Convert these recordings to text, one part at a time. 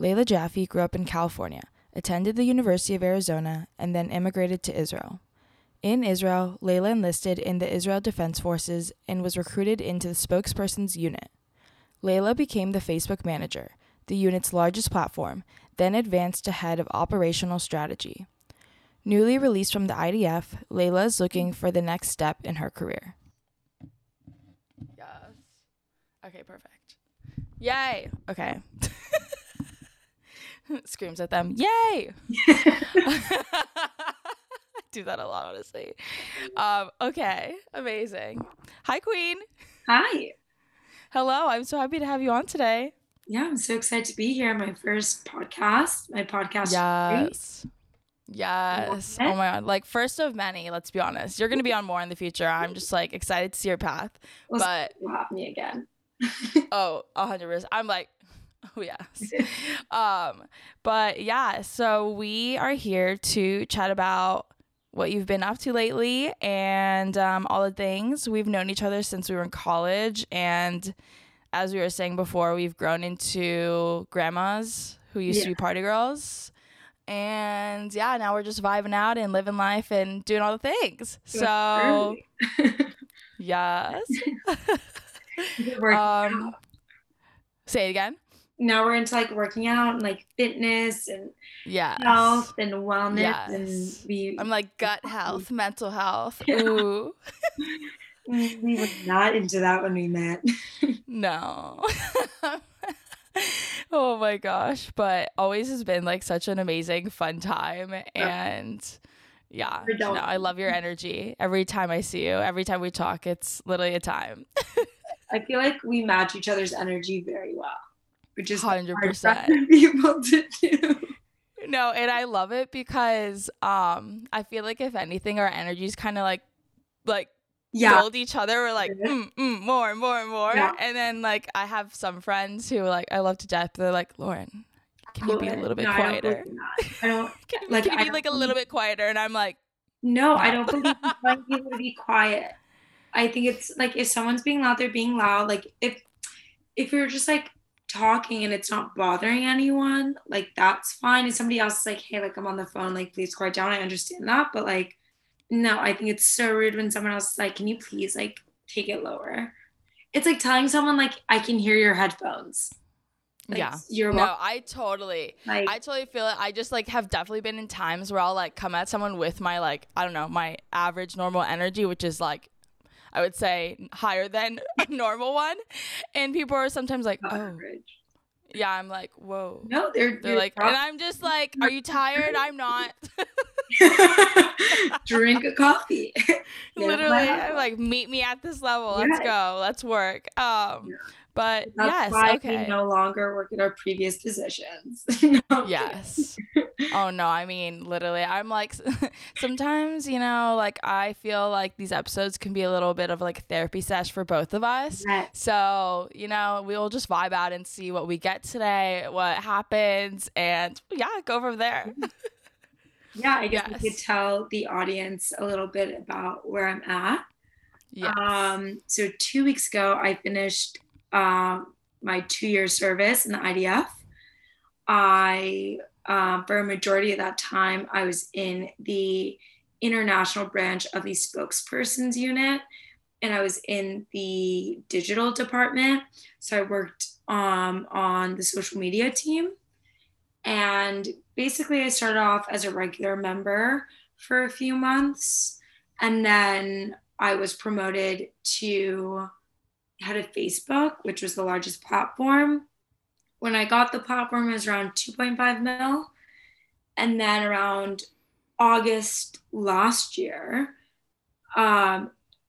Layla Jaffe grew up in California, attended the University of Arizona, and then immigrated to Israel. In Israel, Layla enlisted in the Israel Defense Forces and was recruited into the spokesperson's unit. Layla became the Facebook manager, the unit's largest platform, then advanced to head of operational strategy. Newly released from the IDF, Layla is looking for the next step in her career. Yes. Okay, perfect. Yay! Okay. Screams at them. Yay! Do that a lot, honestly. Okay, amazing. Hi, Queen. Hi. Hello, I'm so happy to have you on today. Yeah, I'm so excited to be here. My first podcast, Yes. Yes. Oh my God. Like, first of many, let's be honest. You're going to be on more in the future. I'm just like excited to see your path. But you'll have me again. Oh, 100%. I'm like, oh, yes. But yeah, so we are here to chat about what you've been up to lately and all the things. We've known each other since we were in college, and as we were saying before, we've grown into grandmas who used to be party girls, and yeah, now we're just vibing out and living life and doing all the things. So yes. Say it again. Now we're into like working out and like fitness and health and wellness. Yes. And I'm like gut health, mental health. Yeah. Ooh. We were not into that when we met. No. Oh my gosh. But always has been like such an amazing, fun time. And no, I love your energy. Every time I see you, every time we talk, it's literally a time. I feel like we match each other's energy very well. Which is 100% people to do. No, and I love it because I feel like if anything, our energies kind of like build each other. We're like more. Yeah. And then like I have some friends who like I love to death. They're like, Lauren, can you be a little bit quieter? I don't can you be like a little bit quieter? And I'm like, no, I don't believe people to be quiet. I think it's like if someone's being loud, they're being loud. Like if you're just like talking and it's not bothering anyone, like that's fine. If somebody else is like, hey, like I'm on the phone, like please quiet down, I understand that. But like, no, I think it's so rude when someone else is like, can you please like take it lower? It's like telling someone like, I can hear your headphones. Like, I totally feel it. I just like have definitely been in times where I'll like come at someone with my like, I don't know, my average normal energy, which is like I would say higher than a normal one. And people are sometimes like, oh, yeah. I'm like, whoa. No, they're like, and I'm just like, are you tired? I'm not. Drink a coffee. Literally. I'm like, meet me at this level. Let's go. Let's work. But that's why we no longer work at our previous positions. No. Yes. Oh no, I mean, literally, I'm like, sometimes, you know, like I feel like these episodes can be a little bit of like therapy sesh for both of us. Yes. So, you know, we'll just vibe out and see what we get today, what happens, and go from there. Yeah, I guess we could tell the audience a little bit about where I'm at. Yes. So 2 weeks ago, I finished my 2-year service in the IDF. I for a majority of that time, I was in the international branch of the spokesperson's unit, and I was in the digital department. So I worked on the social media team. And basically, I started off as a regular member for a few months, and then I was promoted to head of Facebook, which was the largest platform. When I got the platform, it was around 2.5 mil. And then around August last year, I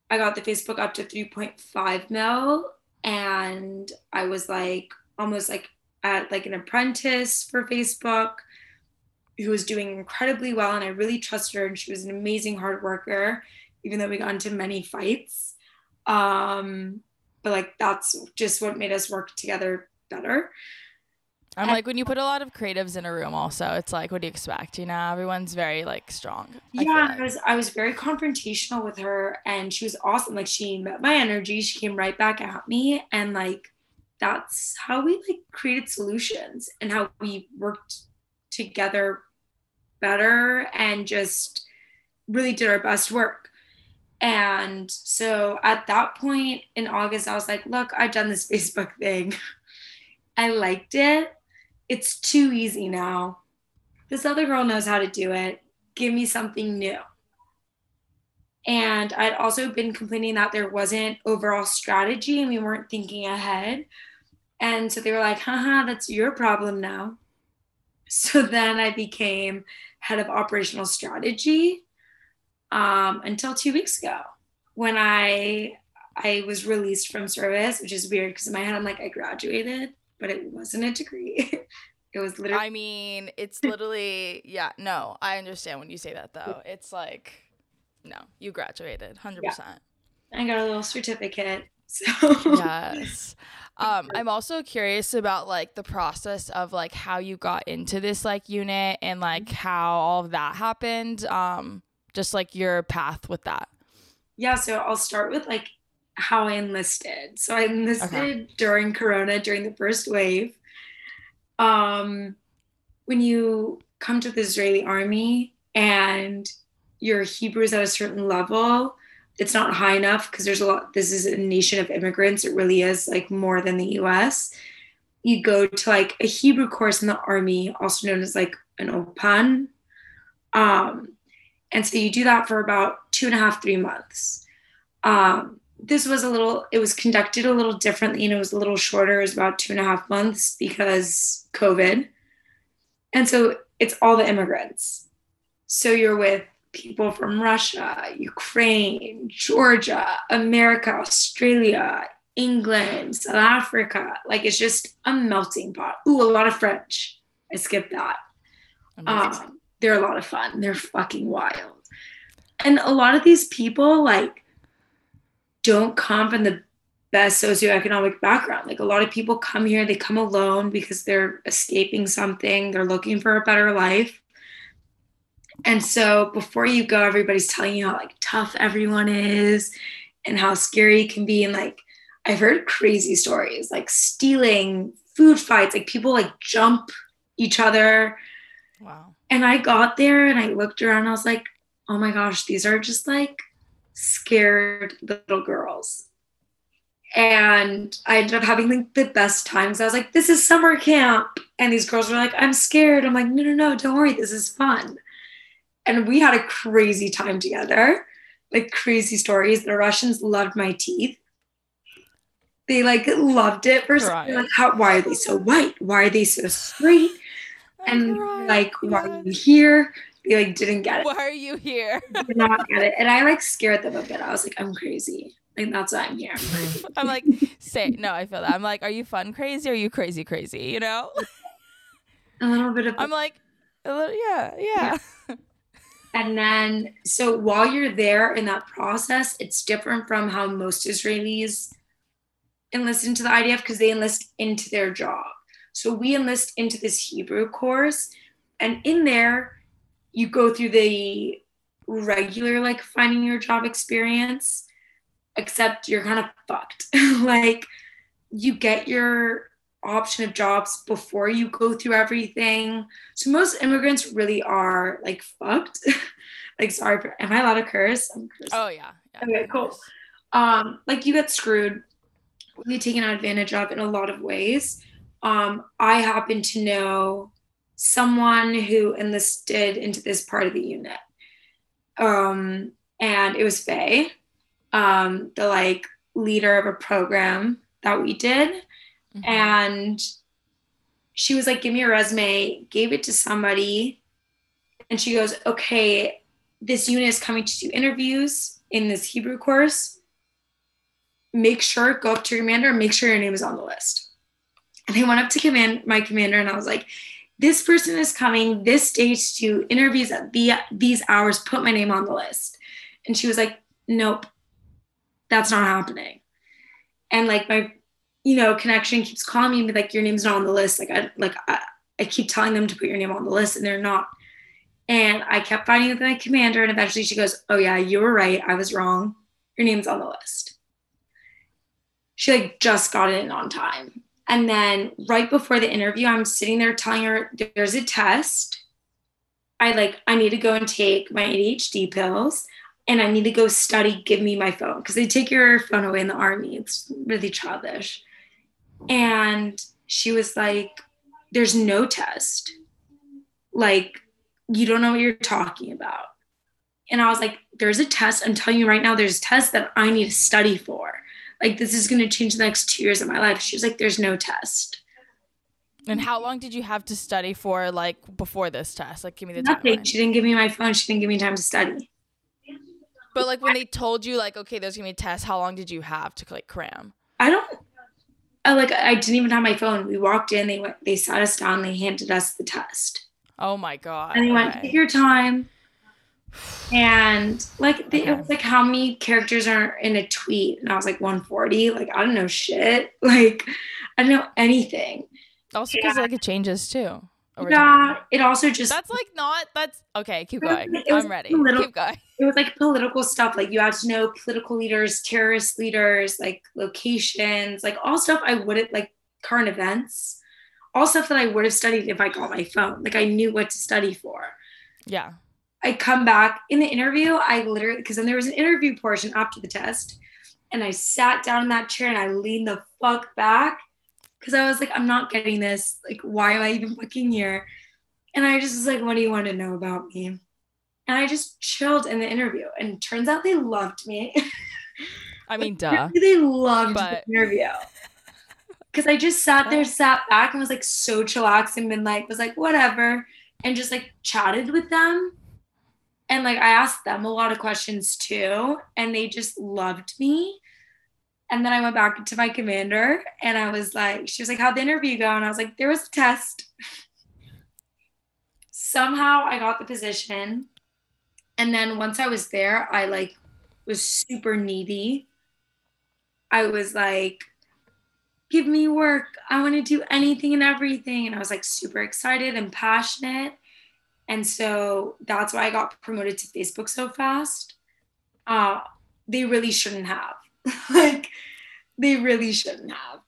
got the Facebook up to 3.5 mil. And I was like almost like at like an apprentice for Facebook who was doing incredibly well. And I really trusted her. And she was an amazing hard worker, even though we got into many fights. But like, that's just what made us work together better. I'm like, when you put a lot of creatives in a room also, it's like, what do you expect? You know, everyone's very like strong. Yeah, I was very confrontational with her, and she was awesome. Like she met my energy. She came right back at me, and like, that's how we like created solutions and how we worked together better and just really did our best work. And so at that point in August, I was like, look, I've done this Facebook thing. I liked it. It's too easy now. This other girl knows how to do it. Give me something new. And I'd also been complaining that there wasn't overall strategy and we weren't thinking ahead. And so they were like, haha, that's your problem now. So then I became head of operational strategy until 2 weeks ago when I was released from service, which is weird because in my head I'm like, I graduated, but it wasn't a degree. It was literally. I mean, it's literally, yeah, no, I understand when you say that though. It's like, no, you graduated 100%. Yeah. I got a little certificate. So yes. I'm also curious about like the process of like how you got into this like unit and like how all of that happened. Just like your path with that. Yeah. So I'll start with like how I enlisted. So I enlisted during Corona, during the first wave. When you come to the Israeli army and your Hebrew is at a certain level, it's not high enough because there's a lot, this is a nation of immigrants. It really is like more than the US. You go to like a Hebrew course in the army, also known as like an Opan. And so you do that for about 2.5-3 months. This was a little, it was conducted a little differently and it was a little shorter. It was about 2.5 months because COVID. And so it's all the immigrants. So you're with people from Russia, Ukraine, Georgia, America, Australia, England, South Africa. Like, it's just a melting pot. Ooh, a lot of French. I skipped that. They're a lot of fun. They're fucking wild. And a lot of these people, like, don't come from the best socioeconomic background. Like, a lot of people come here, they come alone because they're escaping something. They're looking for a better life. And so before you go, everybody's telling you how like tough everyone is and how scary it can be. And like, I've heard crazy stories, like stealing, food fights, like people like jump each other. Wow. And I got there and I looked around and I was like, oh my gosh, these are just like scared little girls. And I ended up having like the best times. I was like, this is summer camp. And these girls were like, I'm scared. I'm like, no, don't worry. This is fun. And we had a crazy time together, like crazy stories. The Russians loved my teeth. They like loved it. First, like, why are they so white? Why are they so straight? And like, why are you here? They like didn't get it. Why are you here? Did not get it. And I like scared them a bit. I was like, I'm crazy. Like, that's why I'm here. I'm like, I feel that. I'm like, are you fun crazy or are you crazy? You know? A little bit of. I'm like, a little, yeah. And then, so while you're there in that process, it's different from how most Israelis enlist into the IDF because they enlist into their job. So we enlist into this Hebrew course, and in there, you go through the regular, like, finding your job experience, except you're kind of fucked. Like, you get your option of jobs before you go through everything. So most immigrants really are like fucked. Like, sorry, am I allowed to curse? I'm cursing. Oh yeah. Okay, cool. Like, you get screwed, really taken advantage of in a lot of ways. I happen to know someone who enlisted into this part of the unit. And it was Faye, the like leader of a program that we did. Mm-hmm. And she was like, give me a resume, gave it to somebody. And she goes, okay, this unit is coming to do interviews in this Hebrew course. Make sure, go up to your commander, make sure your name is on the list. And I went up to my commander and I was like, this person is coming this day to do interviews at these hours, put my name on the list. And she was like, nope, that's not happening. And like my connection keeps calling me and be like, your name's not on the list. I keep telling them to put your name on the list and they're not. And I kept fighting with my commander and eventually she goes, oh yeah, you were right. I was wrong. Your name's on the list. She like just got in on time. And then right before the interview, I'm sitting there telling her there's a test. I need to go and take my ADHD pills and I need to go study. Give me my phone. Cause they take your phone away in the army. It's really childish. And she was like, there's no test. You don't know what you're talking about. And I was like, there's a test. I'm telling you right now, there's a test that I need to study for. This is going to change the next 2 years of my life. She was like, there's no test. And how long did you have to study for, before this test? Give me the time. Nothing. She didn't give me my phone. She didn't give me time to study. But, when they told you, okay, there's going to be a test, how long did you have to, cram? I didn't even have my phone. We walked in. They sat us down. They handed us the test. Oh, my God. And they went, take your time. And it was how many characters are in a tweet, and I was 140. I don't know shit. I don't know anything. Also, because it changes too. Yeah, it also just that's okay. Keep going. I'm ready. Keep going. It was political stuff. You had to know political leaders, terrorist leaders, locations, all stuff I wouldn't current events, all stuff that I would have studied if I got my phone. I knew what to study for. Yeah. I come back in the interview. I literally, because then there was an interview portion after the test, and I sat down in that chair and I leaned the fuck back because I was I'm not getting this. Why am I even fucking here? And I just was what do you want to know about me? And I just chilled in the interview, and turns out they loved me. I mean, duh. They loved the interview because I just sat back and was so chillaxed and was whatever, and just chatted with them. And I asked them a lot of questions too, and they just loved me. And then I went back to my commander and I was she was how'd the interview go? And I was there was a test. Somehow I got the position. And then once I was there, I was super needy. I was give me work. I want to do anything and everything. And I was super excited and passionate. And so that's why I got promoted to Facebook so fast. They really shouldn't have. They really shouldn't have.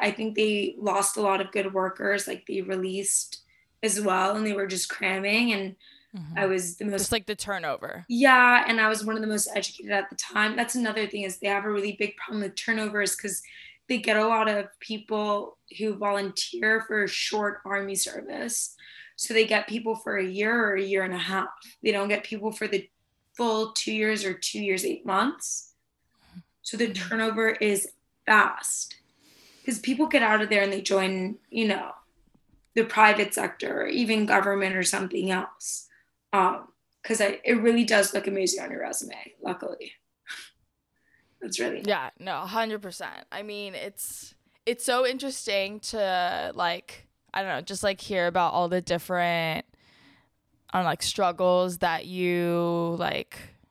I think they lost a lot of good workers. They released as well, and they were just cramming. And I was the most. Just the turnover. Yeah, and I was one of the most educated at the time. That's another thing is they have a really big problem with turnovers because they get a lot of people who volunteer for short army service. So they get people for a year or a year and a half. They don't get people for the full 2 years or 2 years, 8 months. So the turnover is fast because people get out of there and they join, the private sector or even government or something else. Because it really does look amazing on your resume, luckily. That's really nice. Yeah, no, 100%. I mean, it's so interesting to I don't know, just hear about all the different struggles that you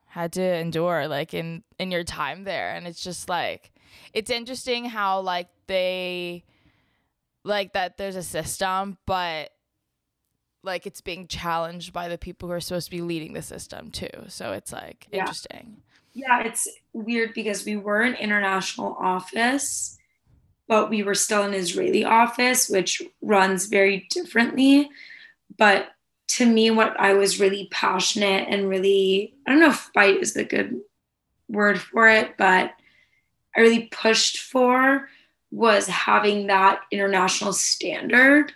had to endure in your time there. And it's just it's interesting how they that there's a system, but it's being challenged by the people who are supposed to be leading the system too. So it's interesting. Yeah, it's weird because we were an international office, but we were still an Israeli office, which runs very differently. But to me, what I was really passionate and really, I don't know if fight is the good word for it, but I really pushed for was having that international standard.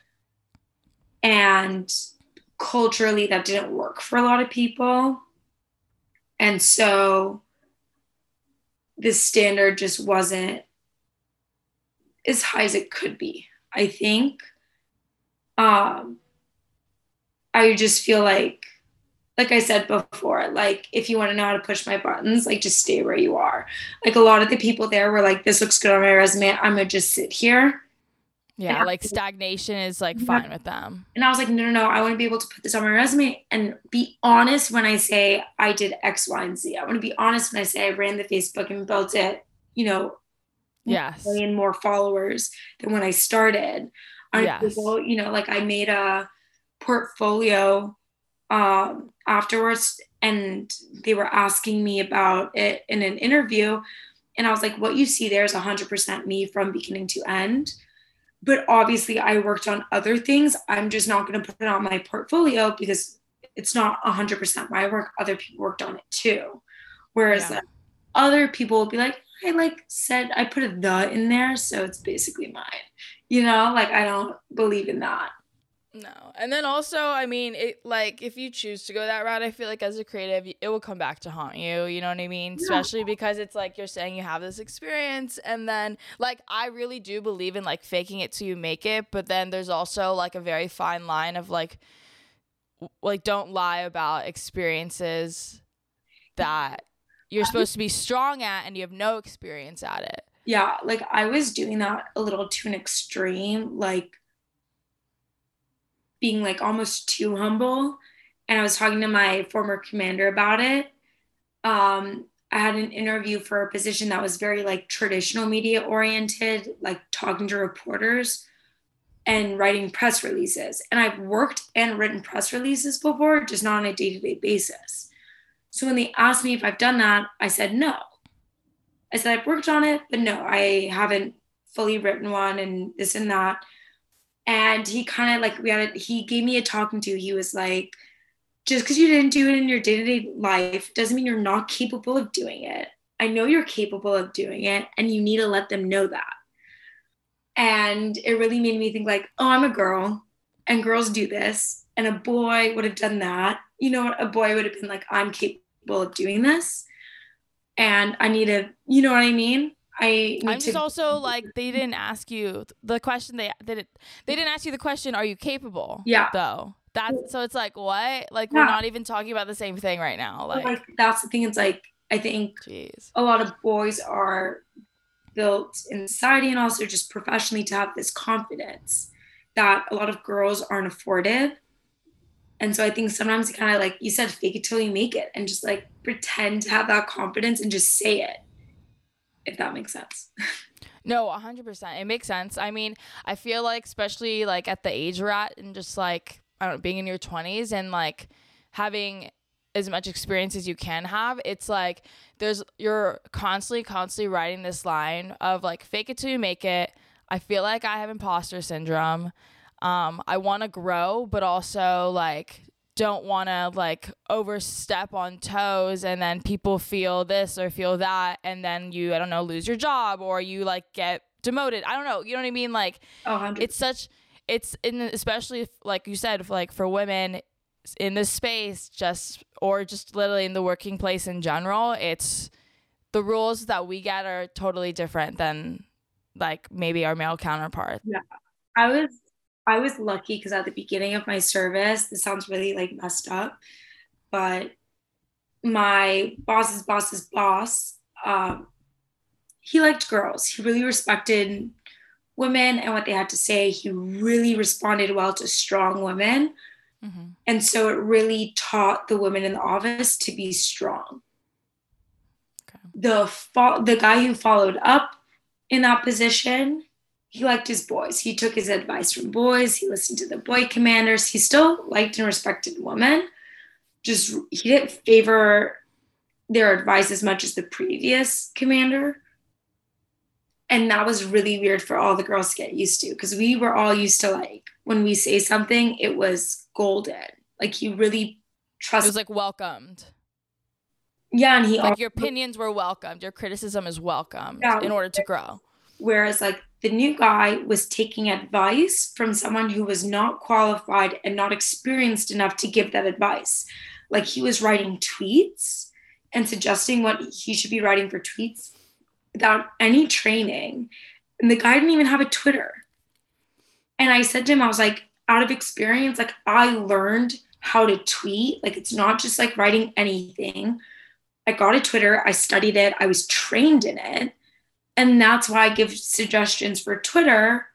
And culturally, that didn't work for a lot of people. And so the standard just wasn't as high as it could be, I think. I just feel like I said before, if you want to know how to push my buttons, just stay where you are. A lot of the people there were this looks good on my resume. I'm going to just sit here. Yeah, and stagnation is fine with them. And I was no, I want to be able to put this on my resume and be honest when I say I did X, Y, and Z. I want to be honest when I say I ran the Facebook and built it, yes, million more followers than when I started on Google. I made a portfolio afterwards, and they were asking me about it in an interview, and I was what you see there is 100% me from beginning to end. But obviously I worked on other things. I'm just not going to put it on my portfolio because it's not 100% my work. Other people worked on it too. Whereas other people will be like, I like said, I put a "the" in there, so it's basically mine. You know, like I don't believe in that. No. And then also, I mean, it, like, if you choose to go that route, I feel like as a creative, it will come back to haunt you. You know what I mean? Yeah. Especially because it's like you're saying you have this experience. And then, like, I really do believe in, like, faking it till you make it. But then there's also, like, a very fine line of, like don't lie about experiences that you're supposed to be strong at and you have no experience at it. Yeah. Like, I was doing that a little to an extreme, like, being like almost too humble. And I was talking to my former commander about it. I had an interview for a position that was very like traditional media oriented, like talking to reporters and writing press releases. And I've worked and written press releases before, just not on a day-to-day basis. So when they asked me if I've done that, I said no. I said I've worked on it, but no, I haven't fully written one and this and that. And he kind of like, he gave me a talking to. He was like, just because you didn't do it in your day-to-day life doesn't mean you're not capable of doing it. I know you're capable of doing it, and you need to let them know that. And it really made me think like, oh, I'm a girl and girls do this. And a boy would have done that. You know what? A boy would have been like, I'm capable of doing this. And I need to, you know what I mean? I'm just also like, they didn't ask you the question. They didn't ask you the question, are you capable? Yeah. Though that's, so it's like, what? Like, we're not even talking about the same thing right now. Like that's the thing. It's like, I think a lot of boys are built in society and also just professionally to have this confidence that a lot of girls aren't afforded. And so I think sometimes you kind of like, you said, fake it till you make it, and just like pretend to have that confidence and just say it. If that makes sense. No, 100%. It makes sense. I mean, I feel like, especially like at the age we're at and just like, I don't know, being in your 20s and like having as much experience as you can have, it's like you're constantly riding this line of like, fake it till you make it. I feel like I have imposter syndrome. I want to grow, but also like, don't want to like overstep on toes, and then people feel this or feel that, and then you, I don't know, lose your job or you like get demoted. I don't know. You know what I mean? Like, 100%. Especially if, like you said, if, like for women in this space, just literally in the working place in general, it's the rules that we get are totally different than like maybe our male counterparts. Yeah. I was lucky because at the beginning of my service, this sounds really like messed up, but my boss's boss's boss, he liked girls. He really respected women and what they had to say. He really responded well to strong women. Mm-hmm. And so it really taught the women in the office to be strong. Okay. The guy who followed up in that position, he liked his boys. He took his advice from boys. He listened to the boy commanders. He still liked and respected women. Just he didn't favor their advice as much as the previous commander. And that was really weird for all the girls to get used to, because we were all used to like, when we say something, it was golden. Like you really trusted. It was like welcomed. Yeah. And he like your opinions were welcomed. Your criticism is welcomed in order to grow. Whereas like the new guy was taking advice from someone who was not qualified and not experienced enough to give that advice. Like he was writing tweets and suggesting what he should be writing for tweets without any training. And the guy didn't even have a Twitter. And I said to him, I was like, out of experience, like I learned how to tweet. Like it's not just like writing anything. I got a Twitter. I studied it. I was trained in it. And that's why I give suggestions for Twitter.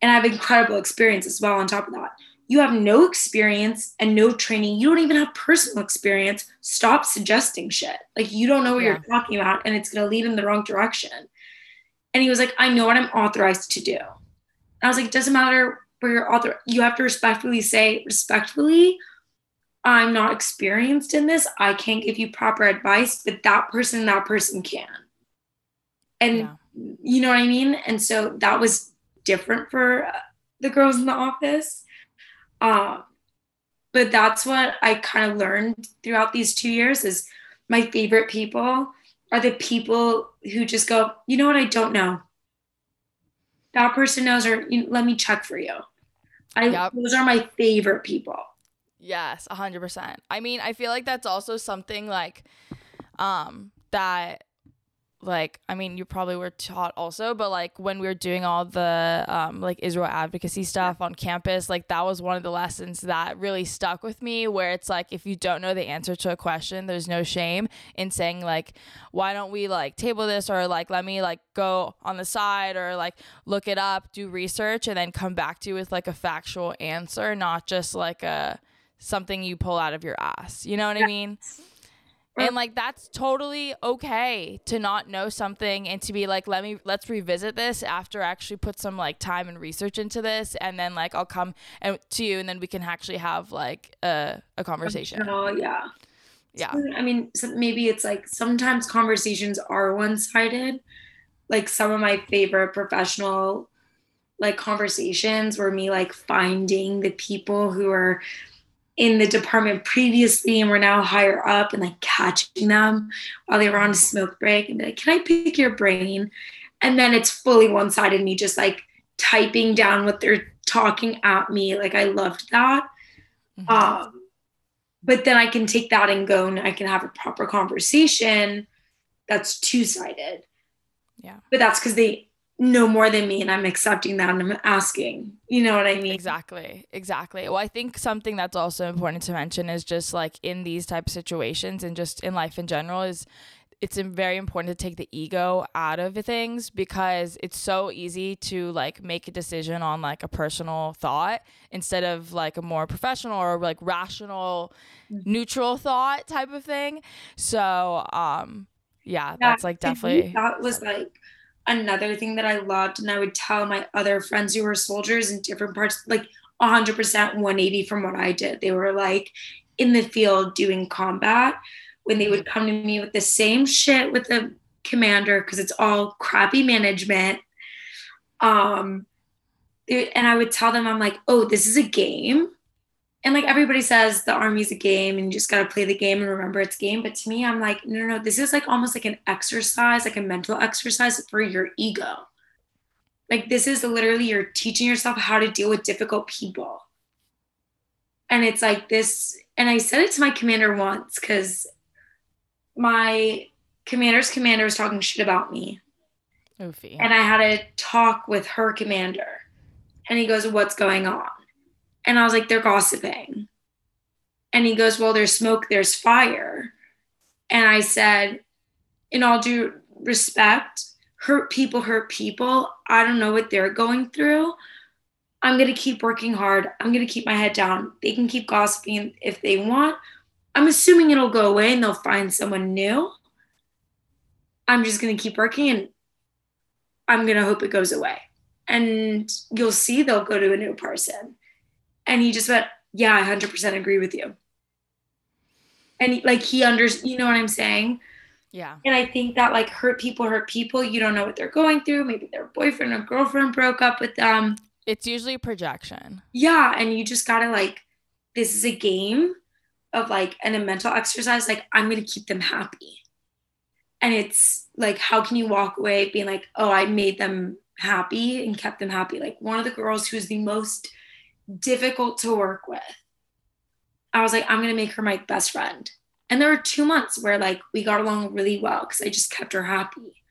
And I have incredible experience as well on top of that. You have no experience and no training. You don't even have personal experience. Stop suggesting shit. Like you don't know what you're talking about, and it's going to lead in the wrong direction. And he was like, I know what I'm authorized to do. And I was like, it doesn't matter where you're authorized. You have to respectfully say, respectfully, I'm not experienced in this. I can't give you proper advice, but that person can. And you know what I mean? And so that was different for the girls in the office. But that's what I kind of learned throughout these 2 years is my favorite people are the people who just go, you know what? I don't know. That person knows, or let me check for you. Those are my favorite people. Yes, 100%. I mean, I feel like that's also something like that, like, I mean, you probably were taught also, but like when we were doing all the like Israel advocacy stuff on campus, like that was one of the lessons that really stuck with me, where it's like, if you don't know the answer to a question, there's no shame in saying like, why don't we like table this, or like, let me like go on the side, or like look it up, do research, and then come back to you with like a factual answer, not just like a something you pull out of your ass. You know what I mean? And like, that's totally okay to not know something and to be like, let's revisit this after I actually put some like time and research into this. And then like, I'll come to you and then we can actually have like a conversation. Yeah. Yeah. I mean, so maybe it's like sometimes conversations are one-sided. Like some of my favorite professional like conversations were me like finding the people who are in the department previously and we're now higher up, and like catching them while they were on a smoke break and be like, can I pick your brain? And then it's fully one-sided me just like typing down what they're talking at me. Like I loved that. Mm-hmm. But then I can take that and go and I can have a proper conversation. That's two-sided. Yeah. But that's because they know more than me and I'm accepting that and I'm asking, you know what I mean? Exactly. Well, I think something that's also important to mention is just like in these type of situations and just in life in general is it's very important to take the ego out of things, because it's so easy to like make a decision on like a personal thought instead of like a more professional or like rational, neutral thought type of thing. So, yeah, that's like definitely that was like another thing that I loved, and I would tell my other friends who were soldiers in different parts, like 100% 180 from what I did. They were like in the field doing combat, when they would come to me with the same shit with the commander, because it's all crappy management. And I would tell them, I'm like, oh, this is a game. And like everybody says the Army's a game and you just got to play the game and remember it's game. But to me, I'm like, no, this is like almost like an exercise, like a mental exercise for your ego. Like this is literally you're teaching yourself how to deal with difficult people. And it's like this. And I said it to my commander once, because my commander's commander was talking shit about me. Oofy. And I had a talk with her commander. And he goes, what's going on? And I was like, they're gossiping. And he goes, well, there's smoke, there's fire. And I said, in all due respect, hurt people. I don't know what they're going through. I'm going to keep working hard. I'm going to keep my head down. They can keep gossiping if they want. I'm assuming it'll go away and they'll find someone new. I'm just going to keep working and I'm going to hope it goes away. And you'll see they'll go to a new person. And he just went, yeah, I 100% agree with you. And he understood, you know what I'm saying? Yeah. And I think that like hurt people. You don't know what they're going through. Maybe their boyfriend or girlfriend broke up with them. It's usually projection. Yeah. And you just got to like, this is a game of like, and a mental exercise. Like I'm going to keep them happy. And it's like, how can you walk away being like, oh, I made them happy and kept them happy. Like one of the girls who's the most difficult to work with, I was like, I'm gonna make her my best friend. And there were 2 months where like we got along really well because I just kept her happy.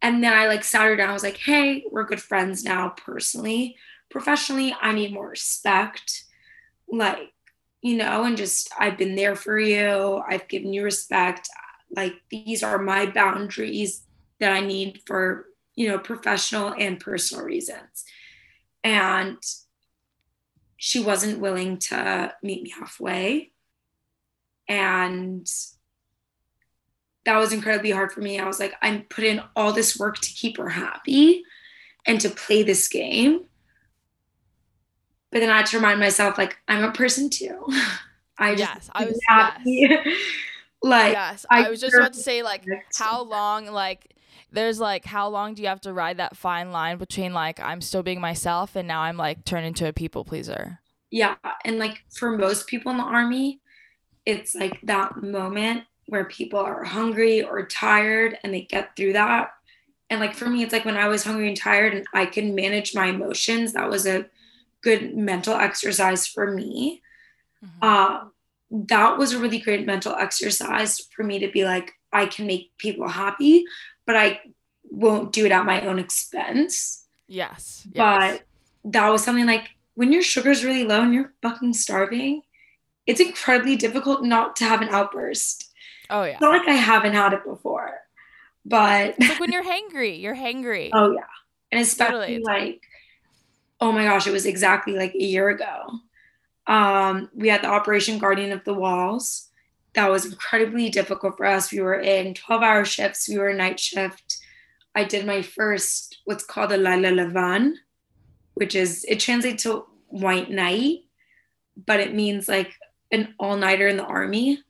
And then I like sat her down. I was like, hey, we're good friends now. Personally, professionally, I need more respect, like, you know, and just I've been there for you, I've given you respect, like these are my boundaries that I need for, you know, professional and personal reasons. And she wasn't willing to meet me halfway. And that was incredibly hard for me. I was like, I put in all this work to keep her happy and to play this game. But then I had to remind myself, like, I'm a person too. I was happy. Yes. Like, yes, I was just about to say, like, how long, like, there's, like, how long do you have to ride that fine line between, like, I'm still being myself and now I'm, like, turned into a people pleaser? Yeah, and, like, for most people in the Army, it's, like, that moment where people are hungry or tired and they get through that. And, like, for me, it's, like, when I was hungry and tired and I could manage my emotions, that was a good mental exercise for me. Mm-hmm. That was a really great mental exercise for me to be like, I can make people happy, but I won't do it at my own expense. Yes. Yes. But that was something like, when your sugar's really low and you're fucking starving, it's incredibly difficult not to have an outburst. Oh, yeah. It's not like I haven't had it before, but... It's like when you're hangry, you're hangry. Oh, yeah. And especially totally. Like, oh my gosh, it was exactly like a year ago. We had the Operation Guardian of the Walls. That was incredibly difficult for us. We were in 12-hour shifts. We were night shift. I did my first, what's called the Laila Levan, which is, it translates to white night, but it means like an all-nighter in the Army,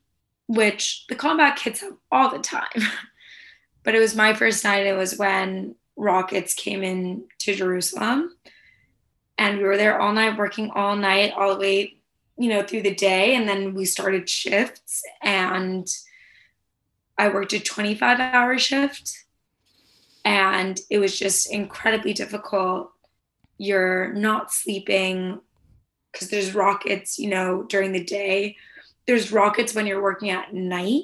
which the combat kids have all the time. But it was my first night. It was when rockets came in to Jerusalem. And we were there all night, working all night, all the way, you know, through the day. And then we started shifts. And I worked a 25-hour shift. And it was just incredibly difficult. You're not sleeping because there's rockets, you know, during the day. There's rockets when you're working at night.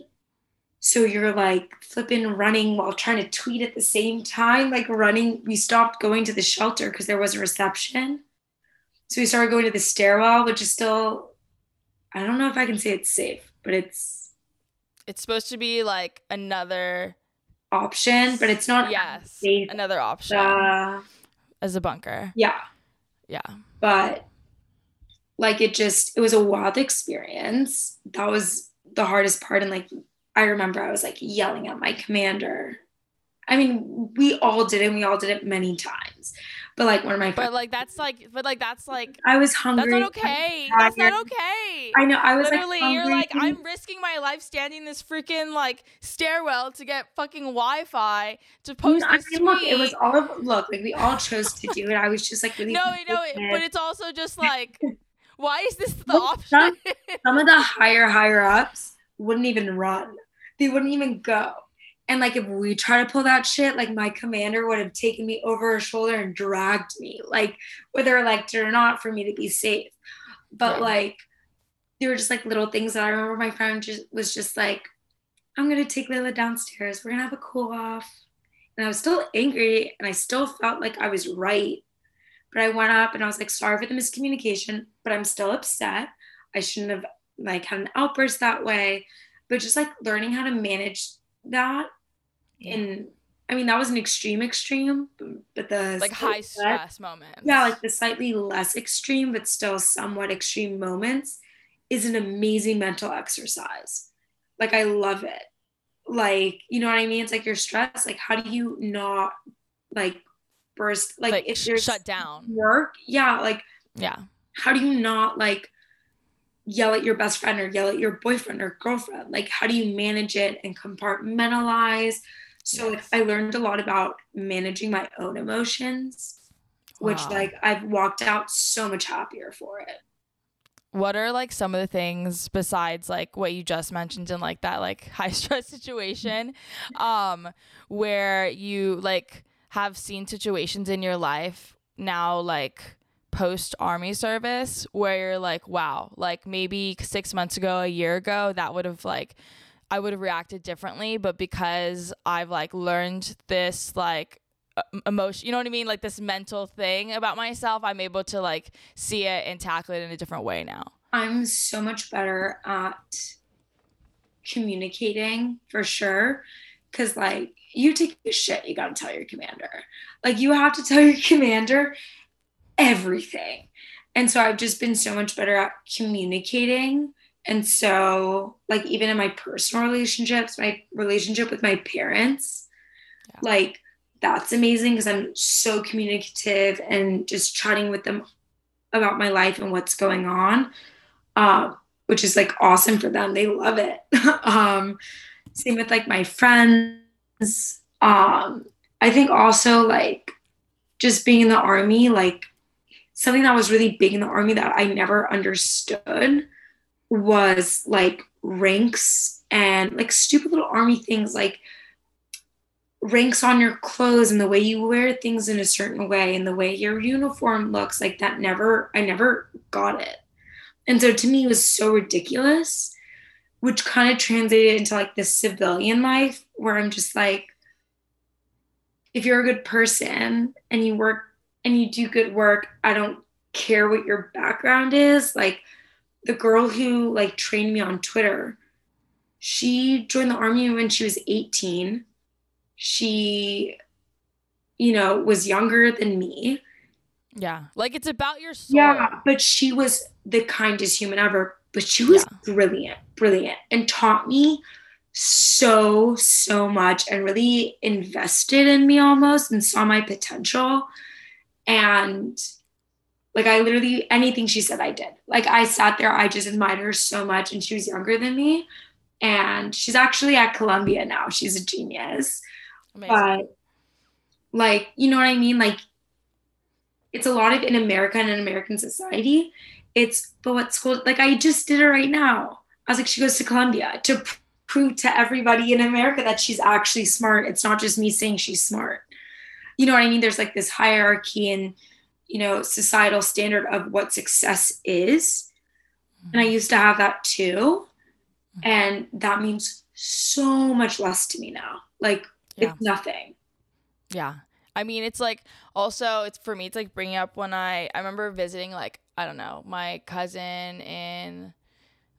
So you're like flipping running while trying to tweet at the same time, like running. We stopped going to the shelter because there was a reception. So we started going to the stairwell, which is still, I don't know if I can say it's safe, but it's supposed to be like another option, but it's not safe. Another option as a bunker. Yeah. Yeah. But like, it was a wild experience. That was the hardest part. And like, I remember I was like yelling at my commander. I mean, we all did it. And we all did it many times. But like one of my friends. But like that's like. I was hungry. That's not okay. That's not okay. I know. I was literally. Like, you're like, I'm risking my life standing this freaking like stairwell to get fucking Wi-Fi to post this tweet. Look, it was all of like we all chose to do it. I was just like really. No, but it's also just like, why is this the option? Some of the higher ups wouldn't even run. They wouldn't even go. And like, if we try to pull that shit, like my commander would have taken me over her shoulder and dragged me, like whether elected or not, for me to be safe. But like, there were just like little things that I remember my friend was just like, I'm going to take Layla downstairs. We're going to have a cool off. And I was still angry and I still felt like I was right. But I went up and I was like, sorry for the miscommunication, but I'm still upset. I shouldn't have like had an outburst that way, but just like learning how to manage that. Yeah. And I mean, that was an extreme, but the like high stress moments. Yeah. Like the slightly less extreme, but still somewhat extreme moments is an amazing mental exercise. Like, I love it. Like, you know what I mean? It's like you're stressed. Like, how do you not like burst? Like if you're shut down work. Yeah. Like, yeah. How do you not like yell at your best friend or yell at your boyfriend or girlfriend? Like, how do you manage it and compartmentalize? So like, I learned a lot about managing my own emotions, which like I've walked out so much happier for it. What are like some of the things besides like what you just mentioned in like that like high stress situation where you like have seen situations in your life now like post Army service where you're like, wow, like maybe 6 months ago, a year ago, that would have like, I would have reacted differently, but because I've like learned this like emotion, you know what I mean? Like this mental thing about myself, I'm able to like see it and tackle it in a different way now. I'm so much better at communicating for sure. 'Cause like you take your shit, you gotta tell your commander. Like you have to tell your commander everything. And so I've just been so much better at communicating. And so like even in my personal relationships, my relationship with my parents, like that's amazing because I'm so communicative and just chatting with them about my life and what's going on. which is like awesome for them. They love it. Same with like my friends. I think also like just being in the army, like something that was really big in the army that I never understood was like ranks and like stupid little army things like ranks on your clothes and the way you wear things in a certain way and the way your uniform looks, like that I never got it. And so to me, it was so ridiculous, which kind of translated into like this civilian life where I'm just like, if you're a good person and you work and you do good work, I don't care what your background is. Like the girl who like trained me on Twitter, she joined the army when she was 18. She, you know, was younger than me. Yeah. Like it's about your soul. Yeah. But she was the kindest human ever, but she was brilliant and taught me so much and really invested in me almost and saw my potential. And like, I literally, anything she said, I did. Like I sat there, I just admired her so much, and she was younger than me. And she's actually at Columbia now. She's a genius. Amazing. But like, you know what I mean? Like it's a lot of in America and in American society, it's, but what school, like I just did it right now. I was like, she goes to Columbia to prove to everybody in America that she's actually smart. It's not just me saying she's smart. You know what I mean? There's like this hierarchy and, you know, societal standard of what success is. And I used to have that too. And that means so much less to me now. Like it's nothing. Yeah. I mean, it's like, also it's for me, it's like bringing up when I remember visiting, like, I don't know, my cousin in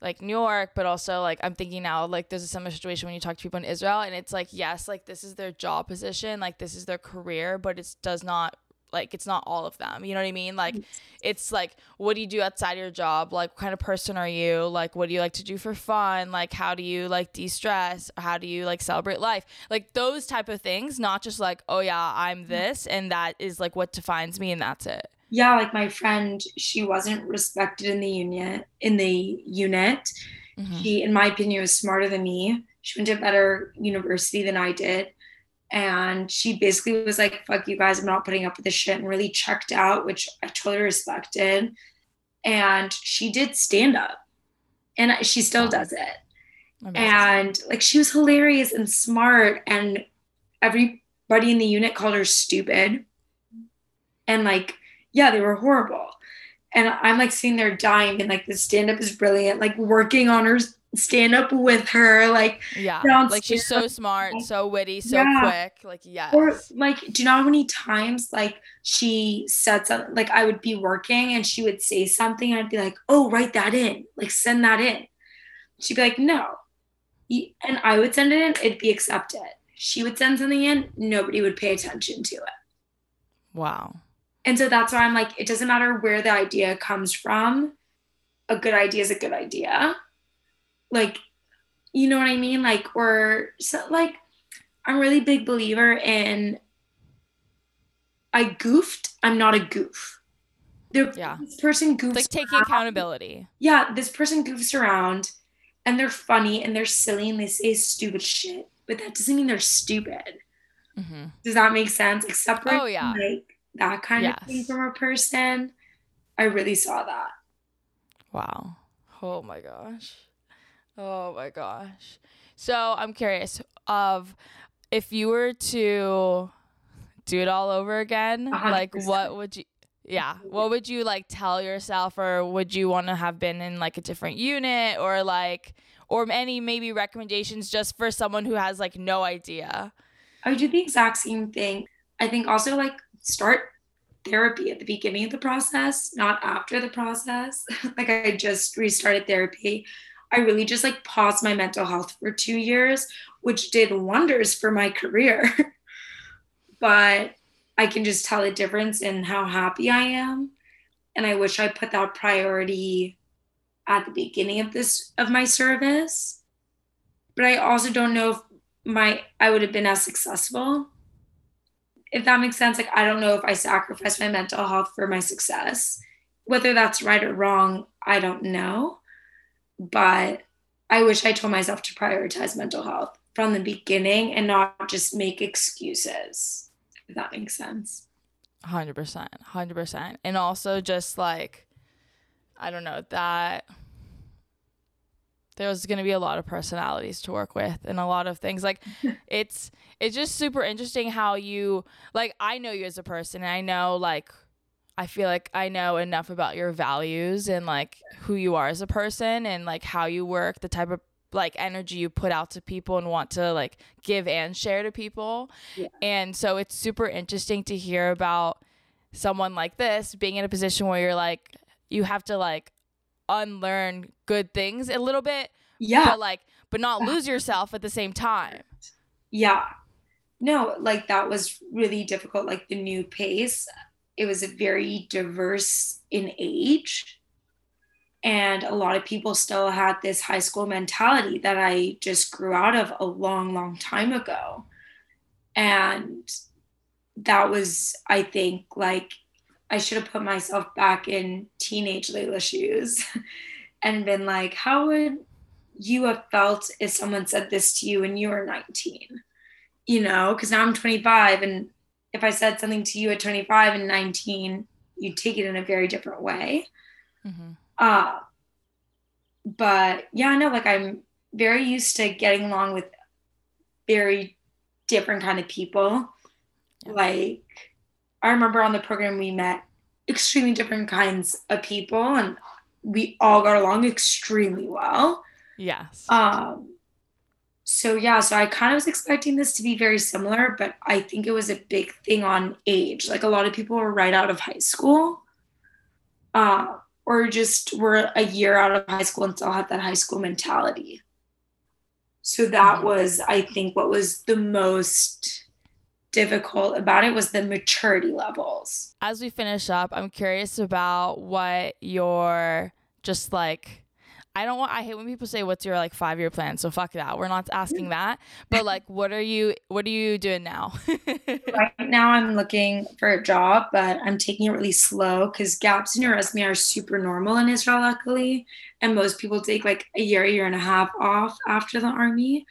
like New York, but also like, I'm thinking now, like there's a similar situation when you talk to people in Israel, and it's like, yes, like this is their job position. Like this is their career, but it does not, like it's not all of them, you know what I mean? Like it's like, what do you do outside of your job? Like what kind of person are you? Like what do you like to do for fun? Like how do you like de-stress? How do you like celebrate life? Like those type of things, not just like, oh yeah, I'm this and that is like what defines me and that's it. Yeah, like my friend, she wasn't respected in the unit. Mm-hmm. She, in my opinion, was smarter than me. She went to a better university than I did. And she basically was like, fuck you guys, I'm not putting up with this shit, and really checked out, which I totally respected. And she did stand up and she still does it. Amazing. And like, she was hilarious and smart, and everybody in the unit called her stupid. And like, yeah, they were horrible. And I'm like sitting there dying, and like the stand up is brilliant, like working on her stand up with her, like like she's so smart, so witty, so quick, like or like, do you know how many times like she said something, like I would be working and she would say something and I'd be like, oh, write that in, like send that in. She'd be like, no, and I would send it in, it'd be accepted. She would send something in, nobody would pay attention to it. Wow. And so that's why I'm like, it doesn't matter where the idea comes from, a good idea is a good idea. Like, you know what I mean? Like, or so, like, I'm a really big believer in, I goofed, I'm not a goof. This person goofs. It's like taking accountability. Yeah, this person goofs around and they're funny and they're silly and they say stupid shit, but that doesn't mean they're stupid. Mm-hmm. Does that make sense? Like, separate like that kind of thing from a person. I really saw that. Wow. Oh my gosh. Oh my gosh. So I'm curious of if you were to do it all over again, 100%. Like what would you like tell yourself, or would you want to have been in like a different unit, or like, or any maybe recommendations just for someone who has like no idea? I would do the exact same thing. I think also like start therapy at the beginning of the process, not after the process. Like I just restarted therapy. I really just like paused my mental health for 2 years, which did wonders for my career. But I can just tell a difference in how happy I am. And I wish I put that priority at the beginning of this, of my service. But I also don't know if I would have been as successful, if that makes sense. Like, I don't know if I sacrificed my mental health for my success, whether that's right or wrong, I don't know. But I wish I told myself to prioritize mental health from the beginning and not just make excuses, if that makes sense. 100%. And also just like, I don't know, that there's going to be a lot of personalities to work with and a lot of things. Like, it's just super interesting how you, like, I know you as a person, and I know, like, I feel like I know enough about your values and, like, who you are as a person and, like, how you work, the type of, like, energy you put out to people and want to, like, give and share to people. Yeah. And so it's super interesting to hear about someone like this being in a position where you're, like, you have to, like, unlearn good things a little bit, but not lose yourself at the same time. Like, that was really difficult. Like, the new pace, it was very diverse in age, and a lot of people still had this high school mentality that I just grew out of a long time ago. And that was, I think, like, I should have put myself back in teenage Layla shoes and been like, how would you have felt if someone said this to you when you were 19? You know, because now I'm 25, and if I said something to you at 25 and 19, you'd take it in a very different way. Mm-hmm. But I'm very used to getting along with very different kind of people. Yeah. Like, I remember on the program we met extremely different kinds of people, and we all got along extremely well. Yes. So I kind of was expecting this to be very similar, but I think it was a big thing on age. Like, a lot of people were right out of high school, or just were a year out of high school and still had that high school mentality. So that was, I think, what was the most difficult about it, was the maturity levels. As we finish up, I'm curious about what your, just like, I hate when people say, what's your, like, 5-year plan? So fuck that. We're not asking that. But, like, what are you doing now? Right now I'm looking for a job, but I'm taking it really slow because gaps in your resume are super normal in Israel, luckily. And most people take like a year and a half off after the army.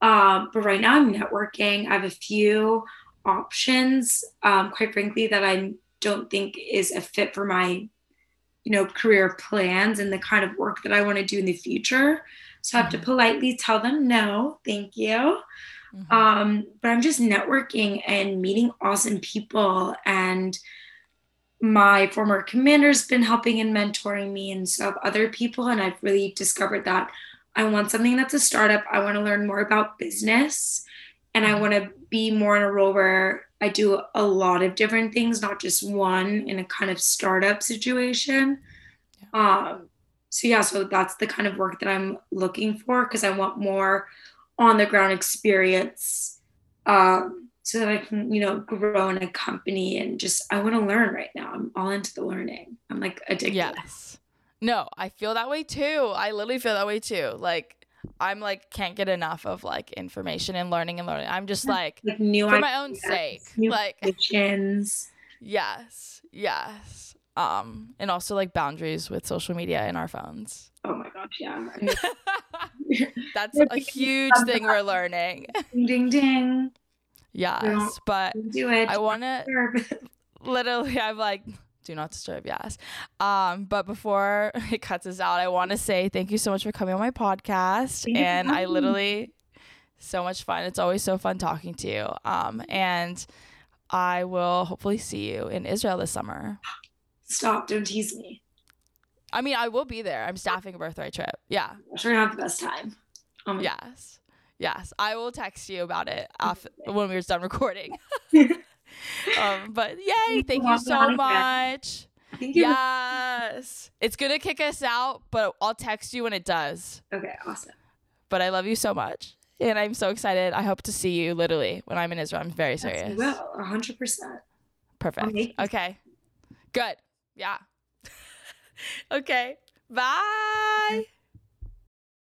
But right now I'm networking. I have a few options, quite frankly, that I don't think is a fit for my, career plans and the kind of work that I want to do in the future. So I have to politely tell them, no, thank you. Mm-hmm. But I'm just networking and meeting awesome people. And my former commander's been helping and mentoring me, and so have other people. And I've really discovered that I want something that's a startup. I want to learn more about business, and I want to be more in a role where I do a lot of different things, not just one, in a kind of startup situation. Yeah. So that's the kind of work that I'm looking for, because I want more on the ground experience, so that I can, grow in a company, and just, I want to learn right now. I'm all into the learning. I'm like addicted. Yes. No, I feel that way too. I literally feel that way too. Like, I'm like, can't get enough of like information and learning. I'm just like new for my own sake. Like, kitchens. Yes. And also like boundaries with social media and our phones. Oh my gosh, yeah. That's a huge thing we're learning. Ding. Yes, no, but do it. I want to literally, I'm like, do not disturb, yes. But before it cuts us out, I want to say thank you so much for coming on my podcast. Thank and you. I literally, so much fun. It's always so fun talking to you. And I will hopefully see you in Israel this summer. Stop, don't tease me. I mean, I will be there. I'm staffing a birthright trip. Yeah. We're gonna have the best time. Yes. I will text you about it after, when we're done recording. But yay, thank you so much. Thank you. Yes, it's gonna kick us out, but I'll text you when it does. Okay, awesome. But I love you so much, and I'm so excited. I hope to see you literally when I'm in Israel. I'm very serious. Well, 100%. Perfect. Okay. Good. Yeah. Okay. Bye.